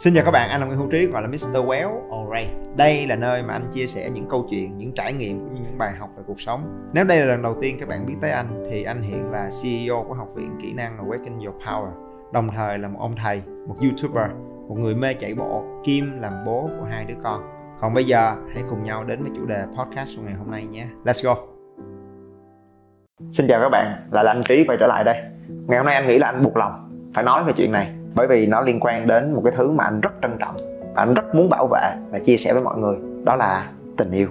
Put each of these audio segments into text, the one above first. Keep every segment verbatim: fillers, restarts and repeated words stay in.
Xin chào các bạn, anh là Nguyễn Hữu Trí, gọi là mít-tơ Quéo. Alright. Đây là nơi mà anh chia sẻ những câu chuyện, những trải nghiệm cũng như những bài học về cuộc sống. Nếu đây là lần đầu tiên các bạn biết tới anh thì anh hiện là xê e ô của Học viện Kỹ năng Awaken Your Power, đồng thời là một ông thầy, một YouTuber, một người mê chạy bộ, kim làm bố của hai đứa con. Còn bây giờ hãy cùng nhau đến với chủ đề podcast của ngày hôm nay nhé. Let's go. Xin chào các bạn, lại là anh Trí quay trở lại đây. Ngày hôm nay anh nghĩ là anh buộc lòng phải nói về chuyện này, bởi vì nó liên quan đến một cái thứ mà anh rất trân trọng và anh rất muốn bảo vệ và chia sẻ với mọi người, đó là tình yêu.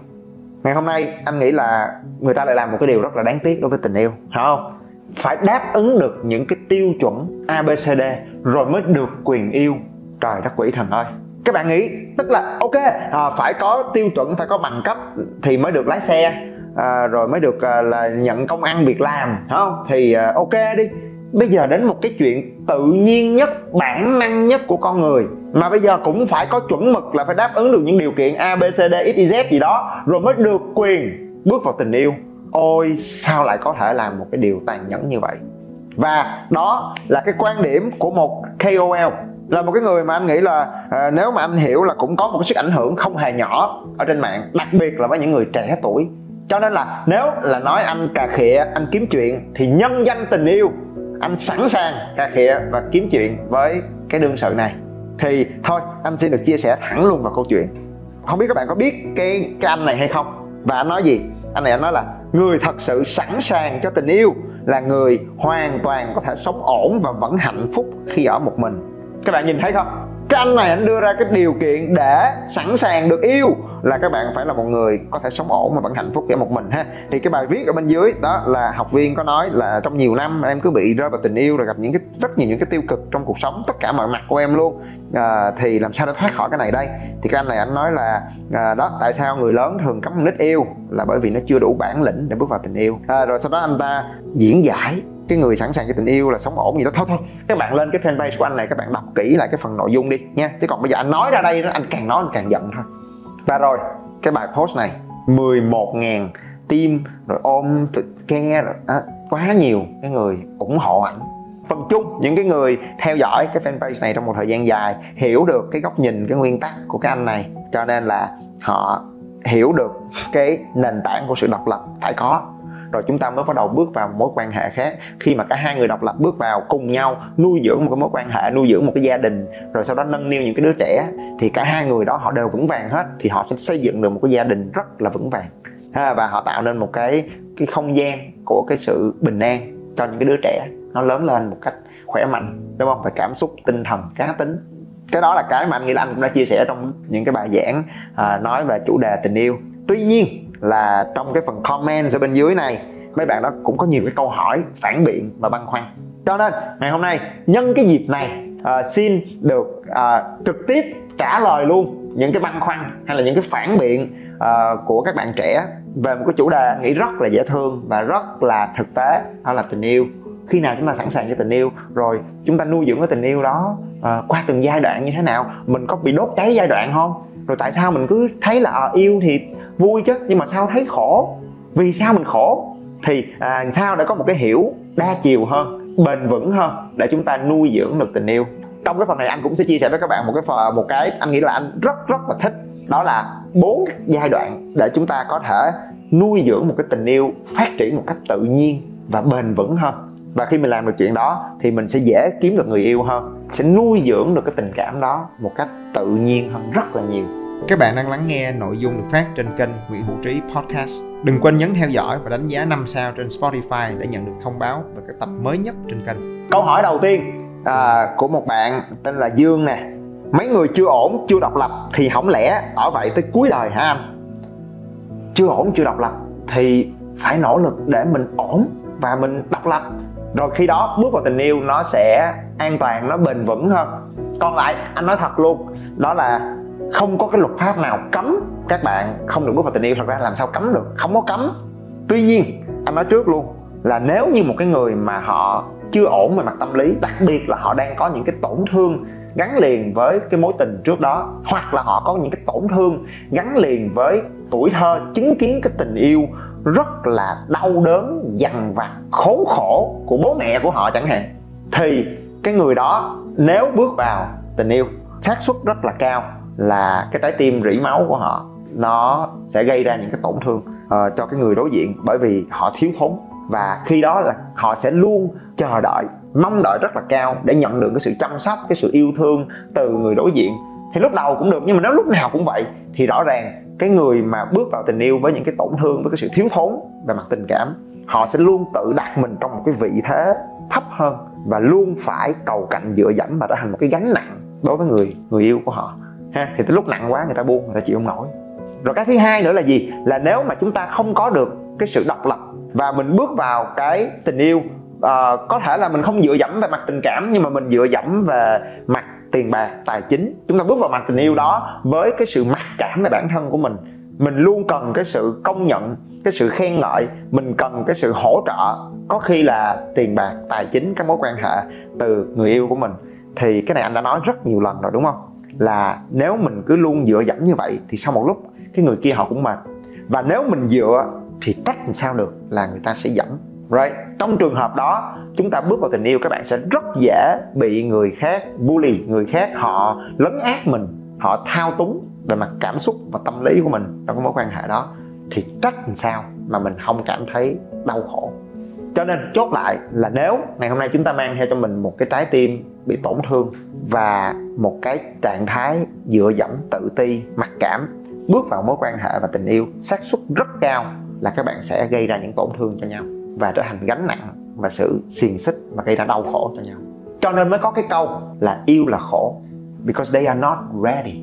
Ngày hôm nay anh nghĩ là người ta lại làm một cái điều rất là đáng tiếc đối với tình yêu, phải không? Phải đáp ứng được những cái tiêu chuẩn a bê xê đê rồi mới được quyền yêu. Trời đất quỷ thần ơi. Các bạn nghĩ tức là ok, à, phải có tiêu chuẩn, phải có bằng cấp thì mới được lái xe, à, rồi mới được à, là nhận công ăn việc làm, phải không? Thì à, ok đi. Bây giờ đến một cái chuyện tự nhiên nhất, bản năng nhất của con người, mà bây giờ cũng phải có chuẩn mực là phải đáp ứng được những điều kiện A, B, C, D, X, Y, Z gì đó rồi mới được quyền bước vào tình yêu. Ôi sao lại có thể làm một cái điều tàn nhẫn như vậy. Và đó là cái quan điểm của một K O L, là một cái người mà anh nghĩ là à, nếu mà anh hiểu là cũng có một sức ảnh hưởng không hề nhỏ ở trên mạng, đặc biệt là với những người trẻ tuổi. Cho nên là nếu là nói anh cà khịa, anh kiếm chuyện, thì nhân danh tình yêu anh sẵn sàng cà khịa và kiếm chuyện với cái đương sự này. Thì thôi, anh xin được chia sẻ thẳng luôn vào câu chuyện. Không biết các bạn có biết cái, cái anh này hay không. Và anh nói gì? Anh này anh nói là người thật sự sẵn sàng cho tình yêu là người hoàn toàn có thể sống ổn và vẫn hạnh phúc khi ở một mình. Các bạn nhìn thấy không? Cái anh này anh đưa ra cái điều kiện để sẵn sàng được yêu là các bạn phải là một người có thể sống ổn mà vẫn hạnh phúc ở một mình ha. Thì cái bài viết ở bên dưới đó là học viên có nói là trong nhiều năm em cứ bị rơi vào tình yêu rồi gặp những cái rất nhiều những cái tiêu cực trong cuộc sống, tất cả mọi mặt của em luôn, à, thì làm sao để thoát khỏi cái này đây. Thì cái anh này anh nói là à, đó, tại sao người lớn thường cấm con nít yêu là bởi vì nó chưa đủ bản lĩnh để bước vào tình yêu, à, rồi sau đó anh ta diễn giải cái người sẵn sàng cho tình yêu là sống ổn gì đó. Thôi thôi, các bạn lên cái fanpage của anh này, các bạn đọc kỹ lại cái phần nội dung đi nha. Chứ còn bây giờ anh nói ra đây, anh càng nói anh càng giận thôi. Và rồi, cái bài post này mười một nghìn tim rồi ôm, ke rồi đó, quá nhiều cái người ủng hộ ảnh. Phần chung, những cái người theo dõi cái fanpage này trong một thời gian dài hiểu được cái góc nhìn, cái nguyên tắc của cái anh này, cho nên là họ hiểu được cái nền tảng của sự độc lập phải có. Rồi chúng ta mới bắt đầu bước vào một mối quan hệ khác. Khi mà cả hai người độc lập bước vào cùng nhau, nuôi dưỡng một cái mối quan hệ, nuôi dưỡng một cái gia đình, rồi sau đó nâng niu những cái đứa trẻ, thì cả hai người đó họ đều vững vàng hết, thì họ sẽ xây dựng được một cái gia đình rất là vững vàng ha. Và họ tạo nên một cái, cái không gian của cái sự bình an cho những cái đứa trẻ, nó lớn lên một cách khỏe mạnh, đúng không? Về cảm xúc, tinh thần, cá tính. Cái đó là cái mà anh nghĩ là anh cũng đã chia sẻ trong những cái bài giảng à, nói về chủ đề tình yêu. Tuy nhiên là trong cái phần comment ở bên dưới này, mấy bạn đó cũng có nhiều cái câu hỏi phản biện và băn khoăn. Cho nên ngày hôm nay, nhân cái dịp này, uh, xin được uh, trực tiếp trả lời luôn những cái băn khoăn hay là những cái phản biện uh, của các bạn trẻ về một cái chủ đề anh nghĩ rất là dễ thương và rất là thực tế, đó là tình yêu. Khi nào chúng ta sẵn sàng cho tình yêu, rồi chúng ta nuôi dưỡng cái tình yêu đó uh, qua từng giai đoạn như thế nào, mình có bị đốt cháy giai đoạn không? Rồi tại sao mình cứ thấy là à, yêu thì vui chứ nhưng mà sao thấy khổ, vì sao mình khổ? Thì à, sao để có một cái hiểu đa chiều hơn, bền vững hơn để chúng ta nuôi dưỡng được tình yêu. Trong cái phần này anh cũng sẽ chia sẻ với các bạn một cái phần, một cái anh nghĩ là anh rất rất là thích, đó là bốn giai đoạn để chúng ta có thể nuôi dưỡng một cái tình yêu phát triển một cách tự nhiên và bền vững hơn. Và khi mình làm được chuyện đó thì mình sẽ dễ kiếm được người yêu hơn, sẽ nuôi dưỡng được cái tình cảm đó một cách tự nhiên hơn rất là nhiều. Các bạn đang lắng nghe nội dung được phát trên kênh Nguyễn Hữu Trí Podcast. Đừng quên nhấn theo dõi và đánh giá năm sao trên Spotify để nhận được thông báo về các tập mới nhất trên kênh. Câu hỏi đầu tiên à, của một bạn tên là Dương nè. Mấy người chưa ổn, chưa độc lập thì không lẽ ở vậy tới cuối đời hả anh? Chưa ổn, chưa độc lập thì phải nỗ lực để mình ổn và mình độc lập. Rồi khi đó bước vào tình yêu nó sẽ an toàn, nó bền vững hơn. Còn lại anh nói thật luôn, đó là không có cái luật pháp nào cấm các bạn không được bước vào tình yêu. Thật ra làm sao cấm được, không có cấm. Tuy nhiên anh nói trước luôn là nếu như một cái người mà họ chưa ổn về mặt tâm lý, đặc biệt là họ đang có những cái tổn thương gắn liền với cái mối tình trước đó, hoặc là họ có những cái tổn thương gắn liền với tuổi thơ, chứng kiến cái tình yêu rất là đau đớn, dằn vặt, khốn khổ của bố mẹ của họ chẳng hạn, thì cái người đó nếu bước vào tình yêu xác suất rất là cao là cái trái tim rỉ máu của họ nó sẽ gây ra những cái tổn thương uh, cho cái người đối diện, bởi vì họ thiếu thốn. Và khi đó là họ sẽ luôn chờ đợi, mong đợi rất là cao để nhận được cái sự chăm sóc, cái sự yêu thương từ người đối diện. Thì lúc đầu cũng được, nhưng mà nếu lúc nào cũng vậy thì rõ ràng cái người mà bước vào tình yêu với những cái tổn thương, với cái sự thiếu thốn về mặt tình cảm, họ sẽ luôn tự đặt mình trong một cái vị thế thấp hơn và luôn phải cầu cạnh dựa dẫm và trở thành một cái gánh nặng đối với người người yêu của họ ha. Thì tới lúc nặng quá người ta buông, người ta chịu không nổi. Rồi cái thứ hai nữa là gì? Là nếu mà chúng ta không có được cái sự độc lập và mình bước vào cái tình yêu, à, có thể là mình không dựa dẫm về mặt tình cảm nhưng mà mình dựa dẫm về mặt tiền bạc, tài chính. Chúng ta bước vào mặt tình yêu đó với cái sự mặc cảm về bản thân của mình. Mình luôn cần cái sự công nhận, cái sự khen ngợi, mình cần cái sự hỗ trợ, có khi là tiền bạc, tài chính, các mối quan hệ từ người yêu của mình. Thì cái này anh đã nói rất nhiều lần rồi đúng không? Là nếu mình cứ luôn dựa dẫm như vậy thì sau một lúc cái người kia họ cũng mệt. Và nếu mình dựa thì trách làm sao được, là người ta sẽ dẫm. Right. Trong trường hợp đó, chúng ta bước vào tình yêu, các bạn sẽ rất dễ bị người khác bully, người khác họ lấn át mình, họ thao túng về mặt cảm xúc và tâm lý của mình trong cái mối quan hệ đó. Thì trách làm sao mà mình không cảm thấy đau khổ. Cho nên chốt lại là nếu ngày hôm nay chúng ta mang theo cho mình một cái trái tim bị tổn thương và một cái trạng thái dựa dẫm, tự ti, mặc cảm, bước vào mối quan hệ và tình yêu, xác suất rất cao là các bạn sẽ gây ra những tổn thương cho nhau và trở thành gánh nặng và sự xiềng xích và gây ra đau khổ cho nhau. Cho nên mới có cái câu là yêu là khổ, because they are not ready.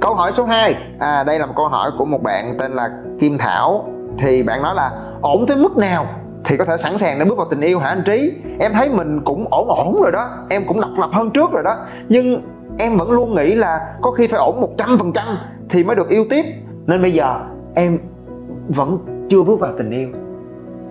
Câu hỏi số hai, à, đây là một câu hỏi của một bạn tên là Kim Thảo. Thì bạn nói là ổn tới mức nào thì có thể sẵn sàng để bước vào tình yêu hả anh Trí? Em thấy mình cũng ổn ổn rồi đó, em cũng độc lập hơn trước rồi đó, nhưng em vẫn luôn nghĩ là có khi phải ổn một trăm phần trăm thì mới được yêu tiếp, nên bây giờ em vẫn chưa bước vào tình yêu.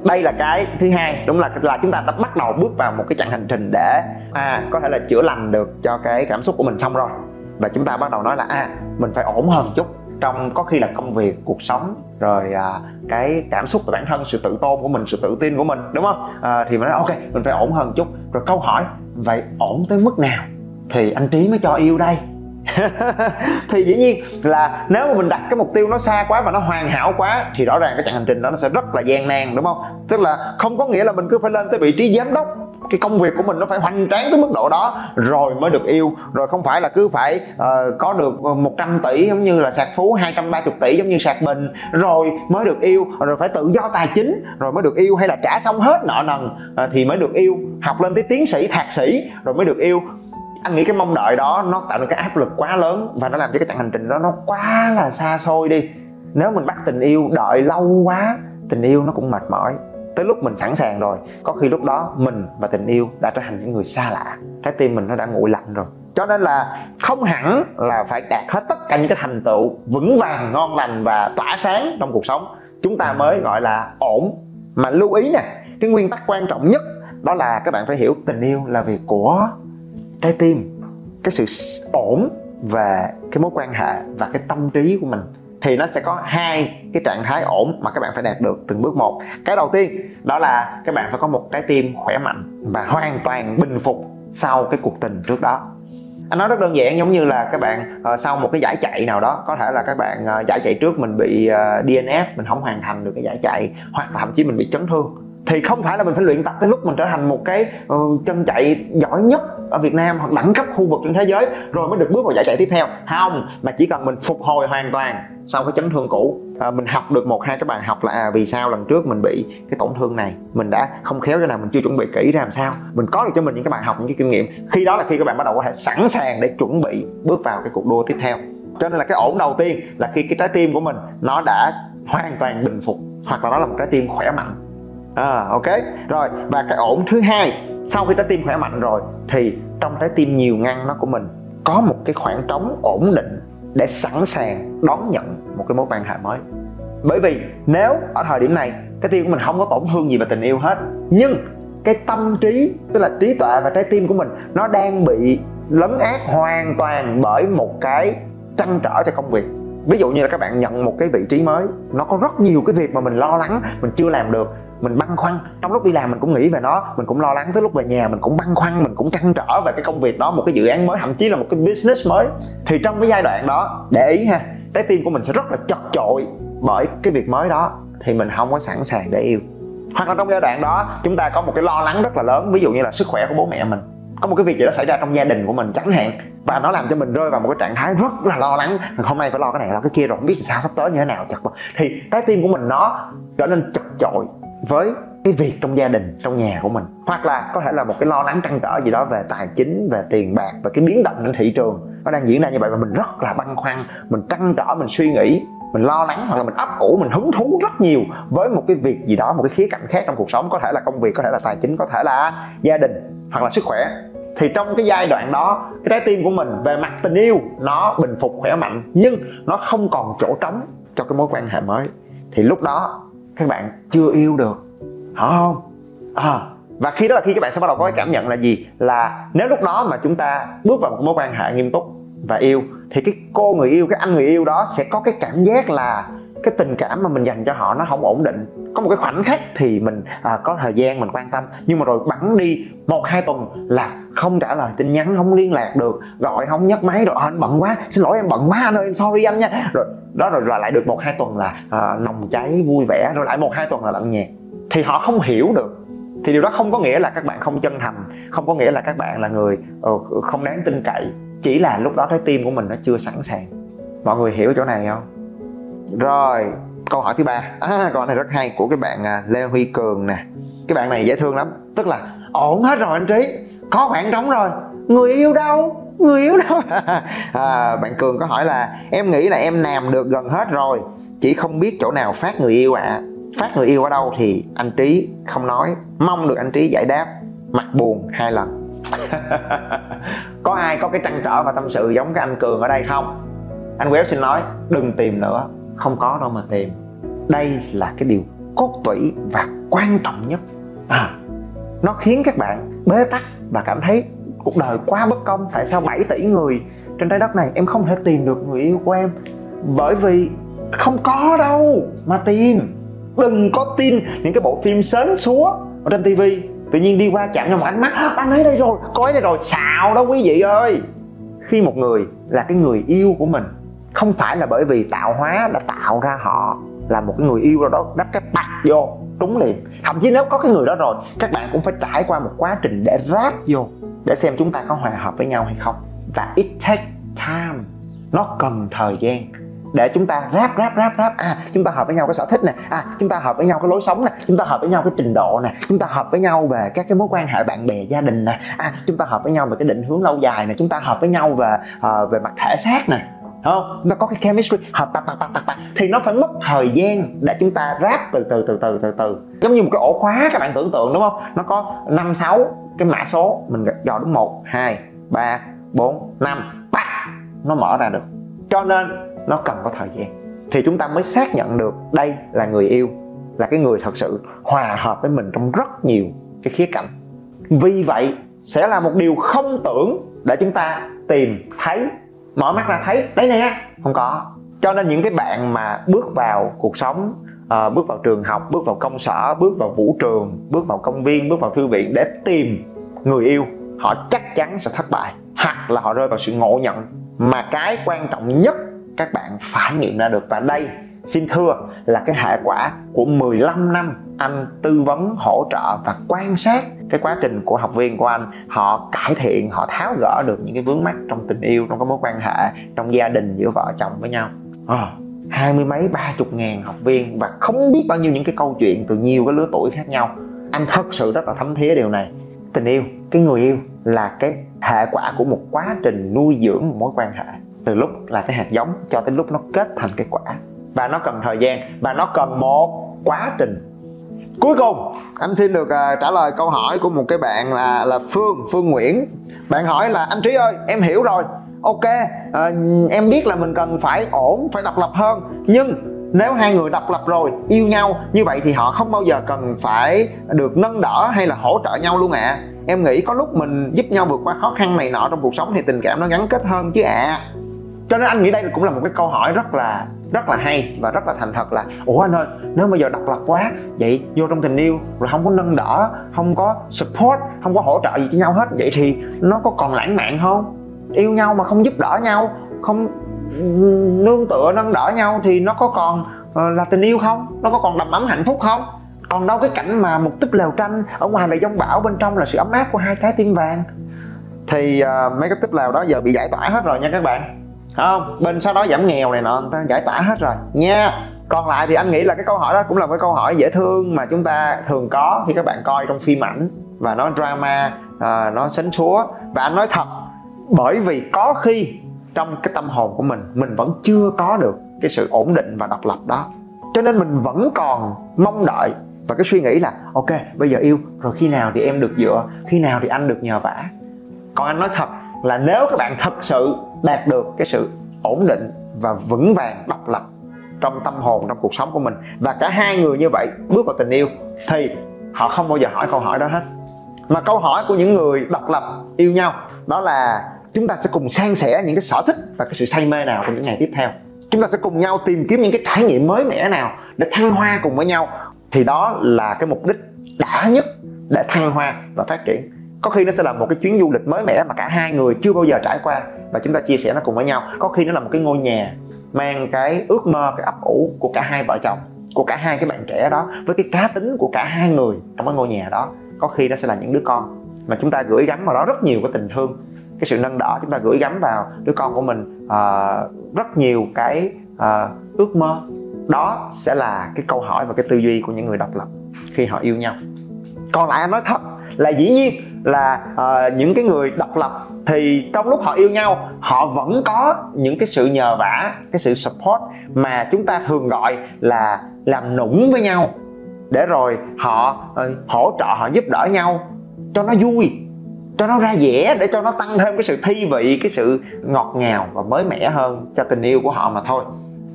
Đây là cái thứ hai, đúng là là chúng ta đã bắt đầu bước vào một cái chặng hành trình để à, có thể là chữa lành được cho cái cảm xúc của mình xong rồi. Và chúng ta bắt đầu nói là à, mình phải ổn hơn chút trong có khi là công việc, cuộc sống, rồi à, cái cảm xúc của bản thân, sự tự tôn của mình, sự tự tin của mình, đúng không? À, thì mình nói ok, mình phải ổn hơn chút. Rồi câu hỏi, vậy ổn tới mức nào thì anh Trí mới cho yêu đây? Thì dĩ nhiên là nếu mà mình đặt cái mục tiêu nó xa quá và nó hoàn hảo quá thì rõ ràng cái chặng hành trình đó nó sẽ rất là gian nan, đúng không? Tức là không có nghĩa là mình cứ phải lên tới vị trí giám đốc, cái công việc của mình nó phải hoành tráng tới mức độ đó rồi mới được yêu. Rồi không phải là cứ phải uh, có được một trăm tỷ giống như là Sạc Phú, hai trăm ba mươi tỷ giống như Sạc Bình rồi mới được yêu, rồi phải tự do tài chính rồi mới được yêu, hay là trả xong hết nợ nần uh, thì mới được yêu, học lên tới tiến sĩ, thạc sĩ rồi mới được yêu. Anh nghĩ cái mong đợi đó nó tạo ra cái áp lực quá lớn và nó làm cho cái chặng hành trình đó nó quá là xa xôi đi. Nếu mình bắt tình yêu đợi lâu quá, tình yêu nó cũng mệt mỏi. Tới lúc mình sẵn sàng rồi, có khi lúc đó mình và tình yêu đã trở thành những người xa lạ, trái tim mình nó đã nguội lạnh rồi. Cho nên là không hẳn là phải đạt hết tất cả những cái thành tựu vững vàng, ngon lành và tỏa sáng trong cuộc sống chúng ta mới gọi là ổn. Mà lưu ý nè, cái nguyên tắc quan trọng nhất đó là các bạn phải hiểu tình yêu là việc của trái tim. Cái sự ổn về cái mối quan hệ và cái tâm trí của mình thì nó sẽ có hai cái trạng thái ổn mà các bạn phải đạt được từng bước một. Cái đầu tiên đó là các bạn phải có một trái tim khỏe mạnh và hoàn toàn bình phục sau cái cuộc tình trước đó. Anh nói rất đơn giản, giống như là các bạn uh, sau một cái giải chạy nào đó, có thể là các bạn uh, giải chạy trước mình bị uh, D N F, mình không hoàn thành được cái giải chạy, hoặc là thậm chí mình bị chấn thương. Thì không phải là mình phải luyện tập tới lúc mình trở thành một cái uh, chân chạy giỏi nhất ở Việt Nam hoặc đẳng cấp khu vực trên thế giới rồi mới được bước vào giải chạy tiếp theo. Không, mà chỉ cần mình phục hồi hoàn toàn sau cái chấn thương cũ, à, mình học được một hai cái bài học là à, vì sao lần trước mình bị cái tổn thương này, mình đã không khéo cái nào, mình chưa chuẩn bị kỹ ra làm sao, mình có được cho mình những cái bài học, những cái kinh nghiệm. Khi đó là khi các bạn bắt đầu có thể sẵn sàng để chuẩn bị bước vào cái cuộc đua tiếp theo. Cho nên là cái ổn đầu tiên là khi cái trái tim của mình nó đã hoàn toàn bình phục, hoặc là nó là một trái tim khỏe mạnh. À, ok rồi. Và cái ổn thứ hai, sau khi trái tim khỏe mạnh rồi thì trong trái tim nhiều ngăn nó của mình có một cái khoảng trống ổn định để sẵn sàng đón nhận một cái mối quan hệ mới. Bởi vì nếu ở thời điểm này trái tim của mình không có tổn thương gì về tình yêu hết, nhưng cái tâm trí, tức là trí tuệ và trái tim của mình nó đang bị lấn át hoàn toàn bởi một cái trăn trở cho công việc. Ví dụ như là các bạn nhận một cái vị trí mới, nó có rất nhiều cái việc mà mình lo lắng, mình chưa làm được. mình băn khoăn. Trong lúc đi làm mình cũng nghĩ về nó, mình cũng lo lắng, tới lúc về nhà mình cũng băn khoăn, mình cũng trăn trở về cái công việc đó, một cái dự án mới, thậm chí là một cái business mới. Thì trong cái giai đoạn đó, để ý ha, trái tim của mình sẽ rất là chật chội bởi cái việc mới đó, thì mình không có sẵn sàng để yêu. Hoặc là trong giai đoạn đó chúng ta có một cái lo lắng rất là lớn, ví dụ như là sức khỏe của bố mẹ mình, có một cái việc gì đó xảy ra trong gia đình của mình chẳng hạn, và nó làm cho mình rơi vào một cái trạng thái rất là lo lắng, hôm nay phải lo cái này lo cái kia rồi không biết làm sao sắp tới như thế nào chật. Thì trái tim của mình nó trở nên chật chội với cái việc trong gia đình, trong nhà của mình, hoặc là có thể là một cái lo lắng trăn trở gì đó về tài chính, về tiền bạc, về cái biến động trên thị trường nó đang diễn ra như vậy, và mình rất là băn khoăn, mình trăn trở, mình suy nghĩ, mình lo lắng, hoặc là mình ấp ủ, mình hứng thú rất nhiều với một cái việc gì đó, một cái khía cạnh khác trong cuộc sống, có thể là công việc, có thể là tài chính, có thể là gia đình, hoặc là sức khỏe. Thì trong cái giai đoạn đó, cái trái tim của mình về mặt tình yêu nó bình phục khỏe mạnh, nhưng nó không còn chỗ trống cho cái mối quan hệ mới. Thì lúc đó các bạn chưa yêu được, hả không? À, và khi đó là khi các bạn sẽ bắt đầu có cái cảm nhận là gì? Là nếu lúc đó mà chúng ta bước vào một mối quan hệ nghiêm túc và yêu, thì cái cô người yêu, cái anh người yêu đó sẽ có cái cảm giác là cái tình cảm mà mình dành cho họ nó không ổn định. Có một cái khoảnh khắc thì mình à, có thời gian mình quan tâm, nhưng mà rồi bẵng đi một hai tuần là không trả lời tin nhắn, không liên lạc được, gọi không nhấc máy, rồi à, anh bận quá, xin lỗi em bận quá anh ơi, em sorry anh nha. Rồi đó, rồi lại được một hai tuần là à, nồng cháy vui vẻ, rồi lại một hai tuần là lạnh nhạt. Thì họ không hiểu được. Thì điều đó không có nghĩa là các bạn không chân thành, không có nghĩa là các bạn là người uh, không đáng tin cậy, chỉ là lúc đó trái tim của mình nó chưa sẵn sàng. Mọi người hiểu chỗ này không? Rồi, câu hỏi thứ ba. À, câu hỏi này rất hay của cái bạn Lê Huy Cường nè. Cái bạn này dễ thương lắm. Tức là ổn hết rồi anh Trí, có khoảng trống rồi, người yêu đâu? Người yêu đâu? À, bạn Cường có hỏi là em nghĩ là em làm được gần hết rồi, chỉ không biết chỗ nào phát người yêu ạ. À. Phát người yêu ở đâu thì anh Trí không nói, mong được anh Trí giải đáp. Mặt buồn hai lần. Có ai có cái trăn trở và tâm sự giống cái anh Cường ở đây không? Anh Quéo xin nói, đừng tìm nữa, không có đâu mà tìm. Đây là cái điều cốt tủy và quan trọng nhất. À, nó khiến các bạn bế tắc và cảm thấy cuộc đời quá bất công. Tại sao bảy tỷ người trên trái đất này em không thể tìm được người yêu của em? Bởi vì không có đâu mà tìm. Đừng có tin những cái bộ phim sến súa ở trên ti vi, tự nhiên đi qua chạm nhau một ánh mắt, anh ấy đây rồi, cô ấy đây rồi, xạo đó quý vị ơi. Khi một người là cái người yêu của mình, không phải là bởi vì tạo hóa đã tạo ra họ là một cái người yêu nào đó, đắp cái bạch vô, trúng liền. Thậm chí nếu có cái người đó rồi, các bạn cũng phải trải qua một quá trình để ráp vô, để xem chúng ta có hòa hợp với nhau hay không. Và it takes time, nó cần thời gian để chúng ta ráp ráp ráp ráp à, chúng ta hợp với nhau cái sở thích nè, à, chúng ta hợp với nhau cái lối sống nè, chúng ta hợp với nhau cái trình độ nè, chúng ta hợp với nhau về các cái mối quan hệ bạn bè gia đình nè, à, chúng ta hợp với nhau về cái định hướng lâu dài nè, chúng ta hợp với nhau về uh, về mặt thể xác nè, không, chúng ta có cái chemistry hợp bạc bạc bạc bạc bạc. Thì nó phải mất thời gian để chúng ta ráp từ từ từ từ từ từ giống như một cái ổ khóa, các bạn tưởng tượng đúng không? Nó có năm sáu cái mã số, mình dò đúng một hai ba bốn năm ba nó mở ra được, cho nên nó cần có thời gian thì chúng ta mới xác nhận được đây là người yêu, là cái người thật sự hòa hợp với mình trong rất nhiều cái khía cạnh. Vì vậy sẽ là một điều không tưởng để chúng ta tìm thấy, mở mắt ra thấy đấy nè, không có. Cho nên những cái bạn mà bước vào cuộc sống, uh, bước vào trường học, bước vào công sở, bước vào vũ trường, bước vào công viên, bước vào thư viện để tìm người yêu, họ chắc chắn sẽ thất bại, hoặc là họ rơi vào sự ngộ nhận. Mà cái quan trọng nhất các bạn phải nghiệm ra được, và đây xin thưa là cái hệ quả của mười lăm năm anh tư vấn, hỗ trợ và quan sát cái quá trình của học viên của anh. Họ cải thiện, họ tháo gỡ được những cái vướng mắc trong tình yêu, trong cái mối quan hệ, trong gia đình giữa vợ chồng với nhau. À, hai mươi mấy ba chục ngàn học viên và không biết bao nhiêu những cái câu chuyện từ nhiều cái lứa tuổi khác nhau. Anh thật sự rất là thấm thía điều này. Tình yêu, cái người yêu là cái hệ quả của một quá trình nuôi dưỡng một mối quan hệ, từ lúc là cái hạt giống cho tới lúc nó kết thành cái quả, và nó cần thời gian và nó cần một quá trình. Cuối cùng anh xin được uh, trả lời câu hỏi của một cái bạn là là Phương Phương Nguyễn. Bạn hỏi là anh Trí ơi, em hiểu rồi, ok, uh, em biết là mình cần phải ổn, phải độc lập hơn, nhưng nếu hai người độc lập rồi yêu nhau như vậy thì họ không bao giờ cần phải được nâng đỡ hay là hỗ trợ nhau luôn ạ. À, em nghĩ có lúc mình giúp nhau vượt qua khó khăn này nọ trong cuộc sống thì tình cảm nó gắn kết hơn chứ ạ. À, Cho nên anh nghĩ đây cũng là một cái câu hỏi rất là rất là hay và rất là thành thật, là ủa anh ơi, nếu bây giờ độc lập quá vậy, vô trong tình yêu rồi không có nâng đỡ, không có support, không có hỗ trợ gì cho nhau hết, vậy thì nó có còn lãng mạn không? Yêu nhau mà không giúp đỡ nhau, không nương tựa nâng đỡ nhau thì nó có còn uh, là tình yêu không? Nó có còn đầm ấm hạnh phúc không? Còn đâu cái cảnh mà một túp lều tranh, ở ngoài là giông bão, bên trong là sự ấm áp của hai trái tim vàng. Thì uh, mấy cái túp lều đó giờ bị giải tỏa hết rồi nha các bạn, không? Bên sau đó giảm nghèo này nọ, người ta giải tỏa hết rồi nha. Còn lại thì anh nghĩ là cái câu hỏi đó cũng là một cái câu hỏi dễ thương mà chúng ta thường có khi các bạn coi trong phim ảnh, và nó drama, uh, nó sến súa. Và anh nói thật, bởi vì có khi trong cái tâm hồn của mình, mình vẫn chưa có được cái sự ổn định và độc lập đó, cho nên mình vẫn còn mong đợi và cái suy nghĩ là ok, bây giờ yêu rồi khi nào thì em được dựa, khi nào thì anh được nhờ vả. Còn anh nói thật là nếu các bạn thật sự đạt được cái sự ổn định và vững vàng độc lập trong tâm hồn, trong cuộc sống của mình, và cả hai người như vậy bước vào tình yêu, thì họ không bao giờ hỏi câu hỏi đó hết. Mà câu hỏi của những người độc lập yêu nhau đó là chúng ta sẽ cùng san sẻ những cái sở thích và cái sự say mê nào trong những ngày tiếp theo, chúng ta sẽ cùng nhau tìm kiếm những cái trải nghiệm mới mẻ nào để thăng hoa cùng với nhau. Thì đó là cái mục đích đã nhất để thăng hoa và phát triển. Có khi nó sẽ là một cái chuyến du lịch mới mẻ mà cả hai người chưa bao giờ trải qua, và chúng ta chia sẻ nó cùng với nhau. Có khi nó là một cái ngôi nhà mang cái ước mơ, cái ấp ủ của cả hai vợ chồng, của cả hai cái bạn trẻ đó, với cái cá tính của cả hai người trong cái ngôi nhà đó. Có khi nó sẽ là những đứa con mà chúng ta gửi gắm vào đó rất nhiều cái tình thương, cái sự nâng đỡ, chúng ta gửi gắm vào đứa con của mình uh, rất nhiều cái uh, ước mơ. Đó sẽ là cái câu hỏi và cái tư duy của những người độc lập khi họ yêu nhau. Còn lại anh nói thật là dĩ nhiên là uh, những cái người độc lập thì trong lúc họ yêu nhau, họ vẫn có những cái sự nhờ vả, cái sự support mà chúng ta thường gọi là làm nũng với nhau, để rồi họ uh, hỗ trợ, họ giúp đỡ nhau cho nó vui, cho nó ra vẻ, để cho nó tăng thêm cái sự thi vị, cái sự ngọt ngào và mới mẻ hơn cho tình yêu của họ mà thôi.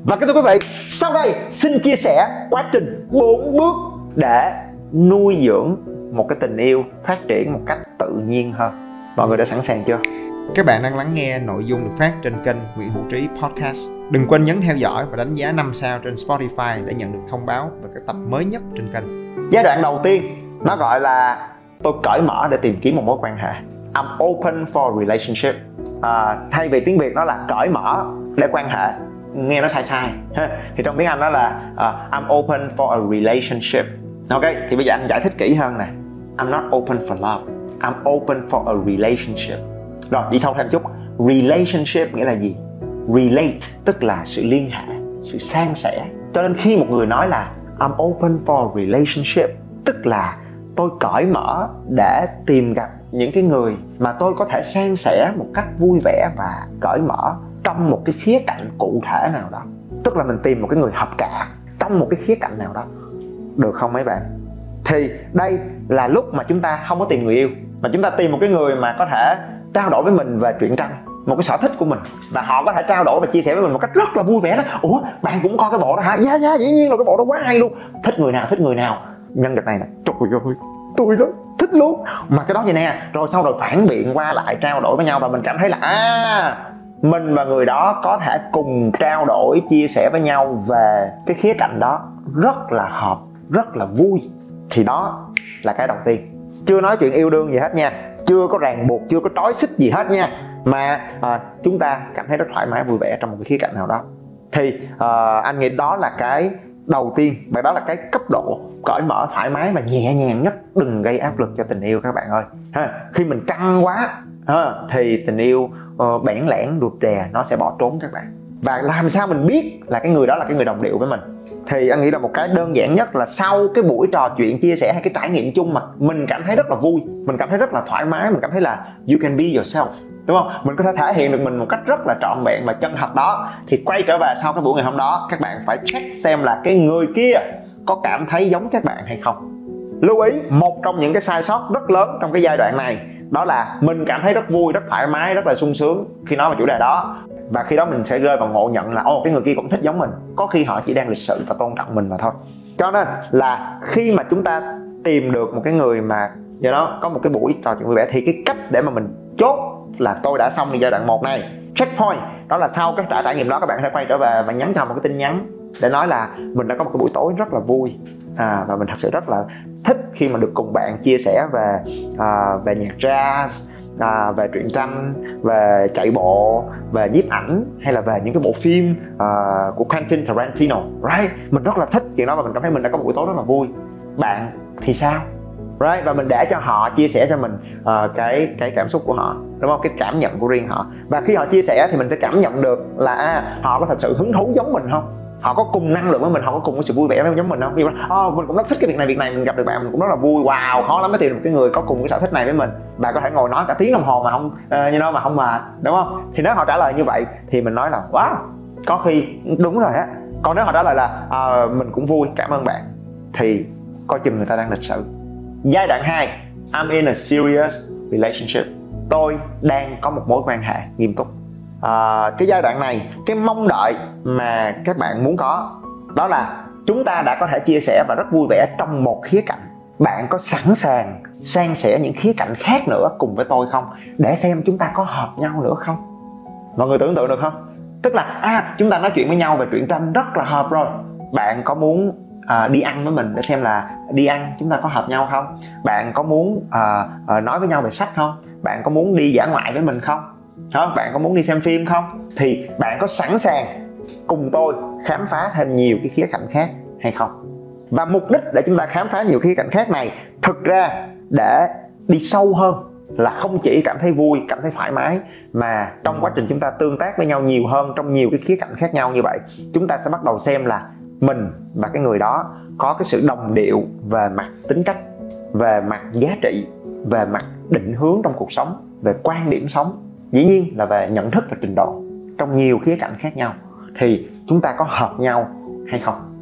Và kính thưa quý vị, sau đây xin chia sẻ quá trình bốn bước để nuôi dưỡng một cái tình yêu phát triển một cách tự nhiên hơn. Mọi người đã sẵn sàng chưa? Các bạn đang lắng nghe nội dung được phát trên kênh Nguyễn Hữu Trí Podcast. Đừng quên nhấn theo dõi và đánh giá năm sao trên Spotify để nhận được thông báo về các tập mới nhất trên kênh. Giai đoạn đầu tiên, nó gọi là tôi cởi mở để tìm kiếm một mối quan hệ. I'm open for relationship. À, thay vì tiếng Việt nó là cởi mở để quan hệ, nghe nó sai sai. Thì trong tiếng Anh nó là uh, I'm open for a relationship. Ok, thì bây giờ anh giải thích kỹ hơn nè. I'm not open for love, I'm open for a relationship. Rồi, đi sâu thêm chút. Relationship nghĩa là gì? Relate, tức là sự liên hệ, sự san sẻ. Cho nên khi một người nói là I'm open for a relationship, tức là tôi cởi mở để tìm gặp những cái người mà tôi có thể san sẻ một cách vui vẻ và cởi mở trong một cái khía cạnh cụ thể nào đó. Tức là mình tìm một cái người hợp cả trong một cái khía cạnh nào đó, được không mấy bạn? Thì đây là lúc mà chúng ta không có tìm người yêu, mà chúng ta tìm một cái người mà có thể trao đổi với mình về truyện tranh, một cái sở thích của mình, và họ có thể trao đổi và chia sẻ với mình một cách rất là vui vẻ đó. Ủa, bạn cũng coi cái bộ đó hả? Dạ dạ, dĩ nhiên là cái bộ đó quá hay luôn. Thích người nào, thích người nào. Nhân vật này nè, trời ơi, tôi đó thích luôn. Mà cái đó vậy nè, rồi sau rồi phản biện qua lại, trao đổi với nhau, và mình cảm thấy là à, mình và người đó có thể cùng trao đổi, chia sẻ với nhau về cái khía cạnh đó, rất là hợp, rất là vui. Thì đó là cái đầu tiên. Chưa nói chuyện yêu đương gì hết nha, chưa có ràng buộc, chưa có trói xích gì hết nha, mà à, chúng ta cảm thấy rất thoải mái, vui vẻ trong một cái khía cạnh nào đó. Thì à, anh nghĩ đó là cái đầu tiên, và đó là cái cấp độ cởi mở, thoải mái và nhẹ nhàng nhất. Đừng gây áp lực cho tình yêu các bạn ơi ha. Khi mình căng quá ha, thì tình yêu uh, bẽn lẽn, rụt rè, nó sẽ bỏ trốn các bạn. Và làm sao mình biết là cái người đó là cái người đồng điệu với mình? Thì anh nghĩ là một cái đơn giản nhất là sau cái buổi trò chuyện, chia sẻ hay cái trải nghiệm chung mà mình cảm thấy rất là vui, mình cảm thấy rất là thoải mái, mình cảm thấy là you can be yourself, đúng không? Mình có thể thể hiện được mình một cách rất là trọn vẹn và chân thật đó. Thì quay trở về sau cái buổi ngày hôm đó, các bạn phải check xem là cái người kia có cảm thấy giống các bạn hay không. Lưu ý, một trong những cái sai sót rất lớn trong cái giai đoạn này đó là mình cảm thấy rất vui, rất thoải mái, rất là sung sướng khi nói về chủ đề đó, và khi đó mình sẽ rơi vào ngộ nhận là ồ, cái người kia cũng thích giống mình. Có khi họ chỉ đang lịch sự và tôn trọng mình mà thôi. Cho nên là khi mà chúng ta tìm được một cái người mà do đó có một cái buổi trò chuyện vui vẻ, thì cái cách để mà mình chốt là tôi đã xong giai đoạn một này. Checkpoint, đó là sau cái trải nghiệm đó các bạn sẽ quay trở về và nhắn thầm một cái tin nhắn để nói là mình đã có một cái buổi tối rất là vui, à, và mình thật sự rất là thích khi mà được cùng bạn chia sẻ về à, về nhạc jazz, à, về truyện tranh, về chạy bộ, về nhiếp ảnh hay là về những cái bộ phim à, của Quentin Tarantino, right? Mình rất là thích chuyện đó và mình cảm thấy mình đã có một buổi tối rất là vui. Bạn thì sao? Right? Và mình để cho họ chia sẻ cho mình uh, cái cái cảm xúc của họ, đúng không? Cái cảm nhận của riêng họ. Và khi họ chia sẻ thì mình sẽ cảm nhận được là à, họ có thật sự hứng thú giống mình không? Họ có cùng năng lượng với mình, họ có cùng cái sự vui vẻ với giống mình không? Khi mà oh, mình cũng rất thích cái việc này, việc này mình gặp được bạn mình cũng rất là vui. Wow, khó lắm mới tìm được cái người có cùng cái sở thích này với mình. Bạn có thể ngồi nói cả tiếng đồng hồ mà không uh, như nó mà không mệt, đúng không? Thì nếu họ trả lời như vậy thì mình nói là wow, có khi đúng rồi á. Còn nếu họ trả lời là uh, mình cũng vui, cảm ơn bạn, thì coi chừng người ta đang lịch sự. Giai đoạn hai, I'm in a serious relationship. Tôi đang có một mối quan hệ nghiêm túc. À, cái giai đoạn này, cái mong đợi mà các bạn muốn có đó là chúng ta đã có thể chia sẻ và rất vui vẻ trong một khía cạnh. Bạn có sẵn sàng san sẻ những khía cạnh khác nữa cùng với tôi không? Để xem chúng ta có hợp nhau nữa không? Mọi người tưởng tượng được không? Tức là à, chúng ta nói chuyện với nhau về truyện tranh rất là hợp rồi. Bạn có muốn à, đi ăn với mình để xem là đi ăn chúng ta có hợp nhau không? Bạn có muốn uh, uh, nói với nhau về sách không? Bạn có muốn đi dã ngoại với mình không? Đó, bạn có muốn đi xem phim không? Thì bạn có sẵn sàng cùng tôi khám phá thêm nhiều cái khía cạnh khác hay không? Và mục đích để chúng ta khám phá nhiều khía cạnh khác này thực ra để đi sâu hơn là không chỉ cảm thấy vui, cảm thấy thoải mái, mà trong quá trình chúng ta tương tác với nhau nhiều hơn trong nhiều cái khía cạnh khác nhau như vậy, chúng ta sẽ bắt đầu xem là mình và cái người đó có cái sự đồng điệu về mặt tính cách, về mặt giá trị, về mặt định hướng trong cuộc sống, về quan điểm sống, dĩ nhiên là về nhận thức và trình độ trong nhiều khía cạnh khác nhau, thì chúng ta có hợp nhau hay không.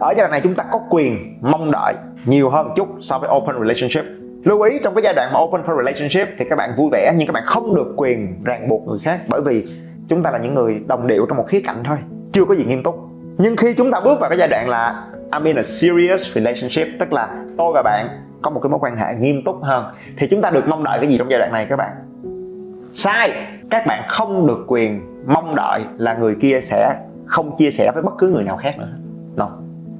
Ở giai đoạn này chúng ta có quyền mong đợi nhiều hơn chút so với open relationship. Lưu ý trong cái giai đoạn mà open for relationship thì các bạn vui vẻ, nhưng các bạn không được quyền ràng buộc người khác, bởi vì chúng ta là những người đồng điệu trong một khía cạnh thôi, chưa có gì nghiêm túc. Nhưng khi chúng ta bước vào cái giai đoạn là I'm in a serious relationship, tức là tôi và bạn có một cái mối quan hệ nghiêm túc hơn, thì chúng ta được mong đợi cái gì trong giai đoạn này các bạn? Sai! Các bạn không được quyền mong đợi là người kia sẽ không chia sẻ với bất cứ người nào khác nữa, no.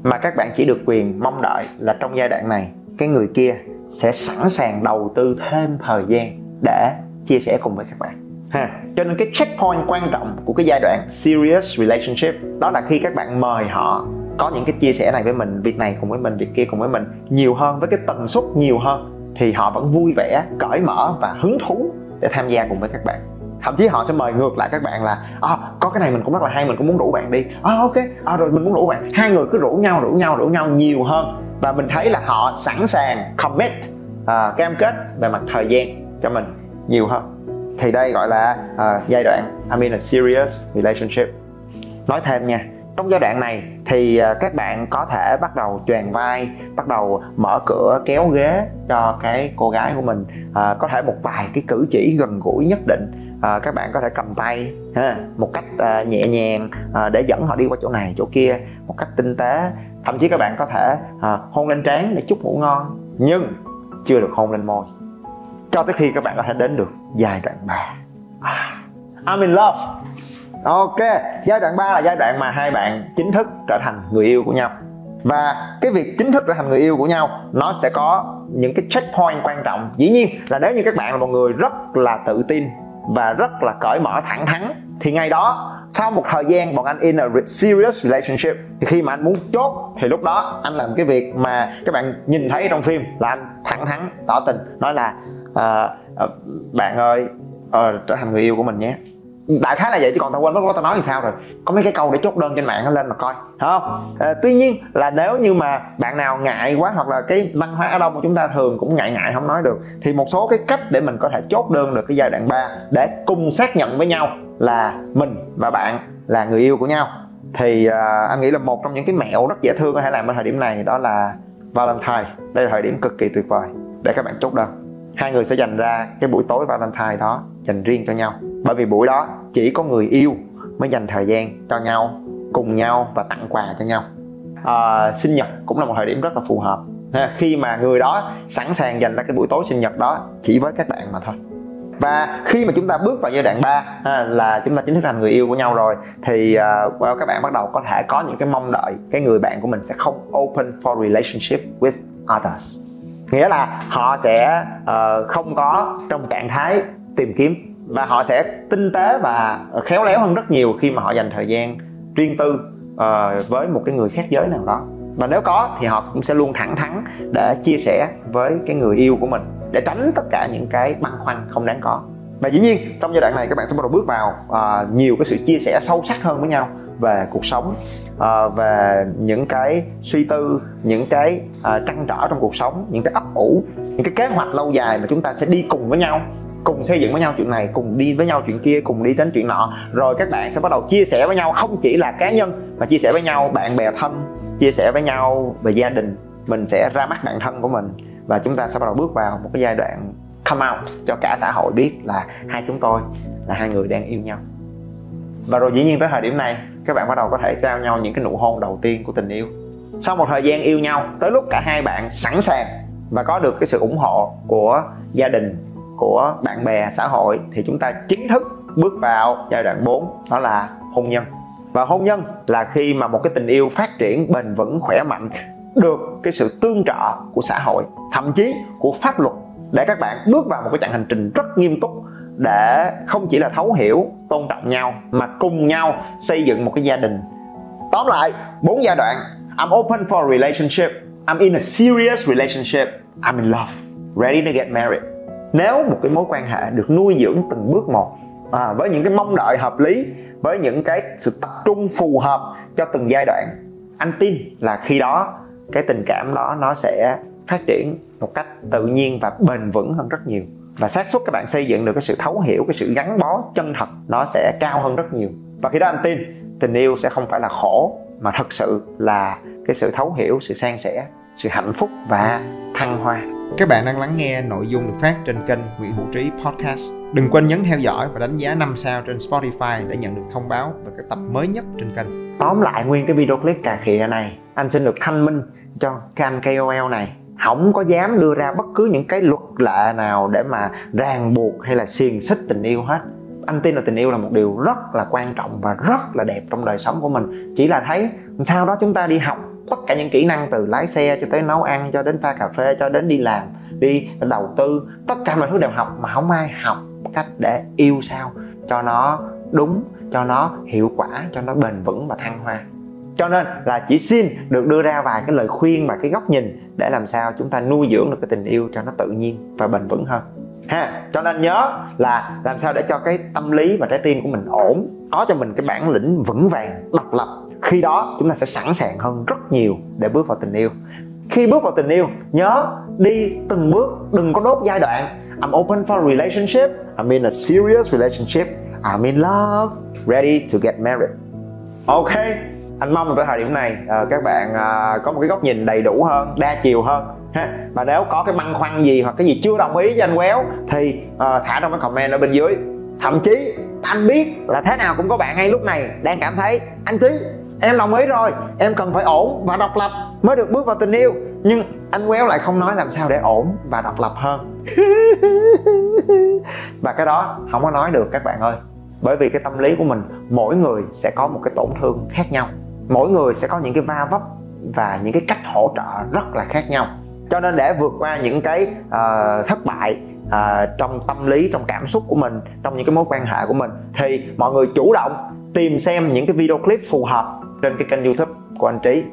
Mà các bạn chỉ được quyền mong đợi là trong giai đoạn này cái người kia sẽ sẵn sàng đầu tư thêm thời gian để chia sẻ cùng với các bạn. Ha. Cho nên cái checkpoint quan trọng của cái giai đoạn serious relationship đó là khi các bạn mời họ có những cái chia sẻ này với mình, việc này cùng với mình, việc kia cùng với mình nhiều hơn, với cái tần suất nhiều hơn, thì họ vẫn vui vẻ, cởi mở và hứng thú để tham gia cùng với các bạn. Thậm chí họ sẽ mời ngược lại các bạn là à, có cái này mình cũng rất là hay, mình cũng muốn rủ bạn đi. À, ok, à, rồi mình muốn rủ bạn. Hai người cứ rủ nhau, rủ nhau, rủ nhau nhiều hơn. Và mình thấy là họ sẵn sàng commit, à, cam kết về mặt thời gian cho mình nhiều hơn. Thì đây gọi là uh, giai đoạn I'm in a serious relationship. Nói thêm nha, trong giai đoạn này thì uh, các bạn có thể bắt đầu choàng vai, bắt đầu mở cửa kéo ghế cho cái cô gái của mình, uh, có thể một vài cái cử chỉ gần gũi nhất định, uh, các bạn có thể cầm tay ha, một cách uh, nhẹ nhàng uh, để dẫn họ đi qua chỗ này chỗ kia một cách tinh tế. Thậm chí các bạn có thể uh, hôn lên trán để chúc ngủ ngon, nhưng chưa được hôn lên môi cho tới khi các bạn có thể đến được giai đoạn ba. I'm in love. Ok, giai đoạn ba là giai đoạn mà hai bạn chính thức trở thành người yêu của nhau. Và cái việc chính thức trở thành người yêu của nhau nó sẽ có những cái checkpoint quan trọng. Dĩ nhiên là nếu như các bạn là một người rất là tự tin và rất là cởi mở thẳng thắn, thì ngay đó sau một thời gian bọn anh in a serious relationship, thì khi mà anh muốn chốt thì lúc đó anh làm cái việc mà các bạn nhìn thấy trong phim là anh thẳng thắn tỏ tình, nói là À, à, bạn ơi, à, trở thành người yêu của mình nhé. Đại khái là vậy, chứ còn tao quên mất tao nói thì sao rồi. Có mấy cái câu để chốt đơn trên mạng lên mà coi không? À, tuy nhiên là nếu như mà bạn nào ngại quá, hoặc là cái văn hóa ở Đông của chúng ta thường cũng ngại ngại không nói được, thì một số cái cách để mình có thể chốt đơn được cái giai đoạn ba, để cùng xác nhận với nhau là mình và bạn là người yêu của nhau, thì à, anh nghĩ là một trong những cái mẹo rất dễ thương có thể làm ở thời điểm này đó là Valentine. Đây là thời điểm cực kỳ tuyệt vời để các bạn chốt đơn. Hai người sẽ dành ra cái buổi tối Valentine đó dành riêng cho nhau, bởi vì buổi đó chỉ có người yêu mới dành thời gian cho nhau, cùng nhau và tặng quà cho nhau. À, sinh nhật cũng là một thời điểm rất là phù hợp, khi mà người đó sẵn sàng dành ra cái buổi tối sinh nhật đó chỉ với các bạn mà thôi. Và khi mà chúng ta bước vào giai đoạn ba à, là chúng ta chính thức thành người yêu của nhau rồi, thì uh, well, các bạn bắt đầu có thể có những cái mong đợi cái người bạn của mình sẽ không open for relationship with others, nghĩa là họ sẽ uh, không có trong trạng thái tìm kiếm, và họ sẽ tinh tế và khéo léo hơn rất nhiều khi mà họ dành thời gian riêng tư uh, với một cái người khác giới nào đó. Và nếu có thì họ cũng sẽ luôn thẳng thắn để chia sẻ với cái người yêu của mình, để tránh tất cả những cái băn khoăn không đáng có. Và dĩ nhiên trong giai đoạn này các bạn sẽ bắt đầu bước vào uh, nhiều cái sự chia sẻ sâu sắc hơn với nhau về cuộc sống, uh, về những cái suy tư, những cái uh, trăn trở trong cuộc sống, những cái ấp ủ, những cái kế hoạch lâu dài mà chúng ta sẽ đi cùng với nhau, cùng xây dựng với nhau chuyện này, cùng đi với nhau chuyện kia, cùng đi đến chuyện nọ. Rồi các bạn sẽ bắt đầu chia sẻ với nhau, không chỉ là cá nhân mà chia sẻ với nhau bạn bè thân, chia sẻ với nhau về gia đình. Mình sẽ ra mắt bạn thân của mình, và chúng ta sẽ bắt đầu bước vào một cái giai đoạn come out cho cả xã hội biết là hai chúng tôi là hai người đang yêu nhau. Và rồi dĩ nhiên tới thời điểm này các bạn bắt đầu có thể trao nhau những cái nụ hôn đầu tiên của tình yêu. Sau một thời gian yêu nhau, tới lúc cả hai bạn sẵn sàng và có được cái sự ủng hộ của gia đình, của bạn bè, xã hội, thì chúng ta chính thức bước vào giai đoạn bốn, đó là hôn nhân. Và hôn nhân là khi mà một cái tình yêu phát triển bền vững, khỏe mạnh, được cái sự tương trợ của xã hội, thậm chí của pháp luật, để các bạn bước vào một cái chặng hành trình rất nghiêm túc, để không chỉ là thấu hiểu, tôn trọng nhau, mà cùng nhau xây dựng một cái gia đình. Tóm lại, bốn giai đoạn: I'm open for a relationship, I'm in a serious relationship, I'm in love, ready to get married. Nếu một cái mối quan hệ được nuôi dưỡng từng bước một, à, với những cái mong đợi hợp lý, với những cái sự tập trung phù hợp cho từng giai đoạn, anh tin là khi đó cái tình cảm đó nó sẽ phát triển một cách tự nhiên và bền vững hơn rất nhiều. Và xác suất các bạn xây dựng được cái sự thấu hiểu, cái sự gắn bó chân thật, nó sẽ cao hơn rất nhiều. Và khi đó anh tin tình yêu sẽ không phải là khổ, mà thật sự là cái sự thấu hiểu, sự san sẻ, sự hạnh phúc và thăng hoa. Các bạn đang lắng nghe nội dung được phát trên kênh Nguyễn Hữu Trí Podcast. Đừng quên nhấn theo dõi và đánh giá năm sao trên Spotify để nhận được thông báo về các tập mới nhất trên kênh. Tóm lại nguyên cái video clip cà khịa này, anh xin được thanh minh cho các anh K O L này, không có dám đưa ra bất cứ những cái luật lệ nào để mà ràng buộc hay là xiềng xích tình yêu hết. Anh tin là tình yêu là một điều rất là quan trọng và rất là đẹp trong đời sống của mình. Chỉ là thấy sau đó chúng ta đi học tất cả những kỹ năng, từ lái xe cho tới nấu ăn, cho đến pha cà phê, cho đến đi làm, đi đầu tư, tất cả mọi thứ đều học, mà không ai học cách để yêu sao cho nó đúng, cho nó hiệu quả, cho nó bền vững và thăng hoa. Cho nên là chỉ xin được đưa ra vài cái lời khuyên và cái góc nhìn để làm sao chúng ta nuôi dưỡng được cái tình yêu cho nó tự nhiên và bền vững hơn ha. Cho nên nhớ là làm sao để cho cái tâm lý và trái tim của mình ổn, có cho mình cái bản lĩnh vững vàng, độc lập. Khi đó chúng ta sẽ sẵn sàng hơn rất nhiều để bước vào tình yêu. Khi bước vào tình yêu, nhớ đi từng bước, đừng có đốt giai đoạn. I'm open for a relationship, I'm in a serious relationship, I'm in love, ready to get married. Ok, anh mong là tới thời điểm này các bạn có một cái góc nhìn đầy đủ hơn, đa chiều hơn. Và nếu có cái băn khoăn gì hoặc cái gì chưa đồng ý với anh Quéo thì thả trong cái comment ở bên dưới. Thậm chí anh biết là thế nào cũng có bạn ngay lúc này đang cảm thấy anh Trí, em đồng ý rồi, em cần phải ổn và độc lập mới được bước vào tình yêu, nhưng anh Quéo lại không nói làm sao để ổn và độc lập hơn. Và cái đó không có nói được các bạn ơi, bởi vì cái tâm lý của mình, mỗi người sẽ có một cái tổn thương khác nhau, mỗi người sẽ có những cái va vấp và những cái cách hỗ trợ rất là khác nhau. Cho nên để vượt qua những cái uh, thất bại uh, trong tâm lý, trong cảm xúc của mình, trong những cái mối quan hệ của mình, thì mọi người chủ động tìm xem những cái video clip phù hợp trên cái kênh YouTube của anh Trí.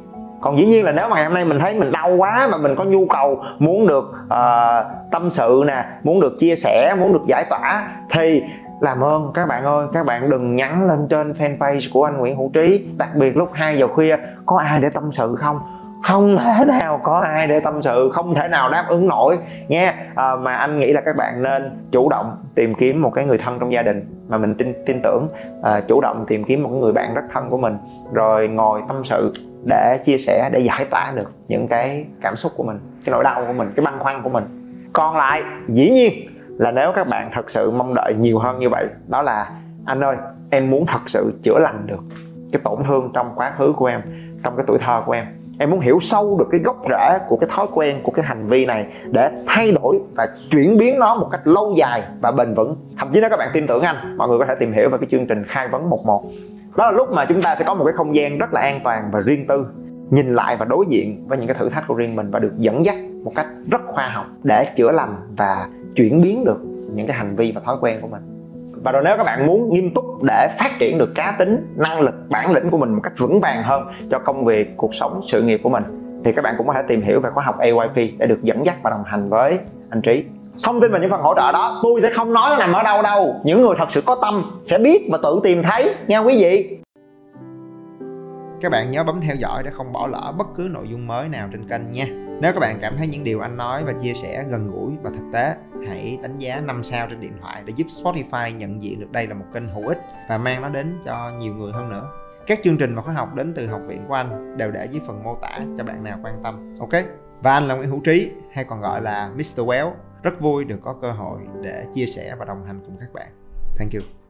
Còn dĩ nhiên là nếu mà ngày hôm nay mình thấy mình đau quá mà mình có nhu cầu muốn được uh, tâm sự nè, muốn được chia sẻ, muốn được giải tỏa, thì làm ơn các bạn ơi, các bạn đừng nhắn lên trên fanpage của anh Nguyễn Hữu Trí. Đặc biệt lúc hai giờ khuya, có ai để tâm sự không? Không thể nào có ai để tâm sự, không thể nào đáp ứng nổi nghe. À, mà anh nghĩ là các bạn nên chủ động tìm kiếm một cái người thân trong gia đình mà mình tin tin tưởng, à, chủ động tìm kiếm một cái người bạn rất thân của mình, rồi ngồi tâm sự để chia sẻ, để giải tỏa được những cái cảm xúc của mình, cái nỗi đau của mình, cái băn khoăn của mình. Còn lại dĩ nhiên là nếu các bạn thật sự mong đợi nhiều hơn như vậy, đó là anh ơi, em muốn thật sự chữa lành được cái tổn thương trong quá khứ của em, trong cái tuổi thơ của em, Em muốn hiểu sâu được cái gốc rễ của cái thói quen, của cái hành vi này để thay đổi và chuyển biến nó một cách lâu dài và bền vững. Thậm chí nếu các bạn tin tưởng anh, mọi người có thể tìm hiểu về cái chương trình Khai Vấn Một Một. Đó là lúc mà chúng ta sẽ có một cái không gian rất là an toàn và riêng tư, nhìn lại và đối diện với những cái thử thách của riêng mình và được dẫn dắt một cách rất khoa học để chữa lành và chuyển biến được những cái hành vi và thói quen của mình. Và rồi nếu các bạn muốn nghiêm túc để phát triển được cá tính, năng lực, bản lĩnh của mình một cách vững vàng hơn cho công việc, cuộc sống, sự nghiệp của mình, thì các bạn cũng có thể tìm hiểu về khóa học a y pê để được dẫn dắt và đồng hành với anh Trí. Thông tin về những phần hỗ trợ đó tôi sẽ không nói nằm ở đâu đâu. Những người thật sự có tâm sẽ biết và tự tìm thấy nha quý vị. Các bạn nhớ bấm theo dõi để không bỏ lỡ bất cứ nội dung mới nào trên kênh nha. Nếu các bạn cảm thấy những điều anh nói và chia sẻ gần gũi và thực tế, hãy đánh giá năm sao trên điện thoại để giúp Spotify nhận diện được đây là một kênh hữu ích và mang nó đến cho nhiều người hơn nữa. Các chương trình và khóa học đến từ học viện của anh đều để dưới phần mô tả cho bạn nào quan tâm. Ok? Và anh là Nguyễn Hữu Trí, hay còn gọi là mít-tơ Quéo. Rất vui được có cơ hội để chia sẻ và đồng hành cùng các bạn. Thank you.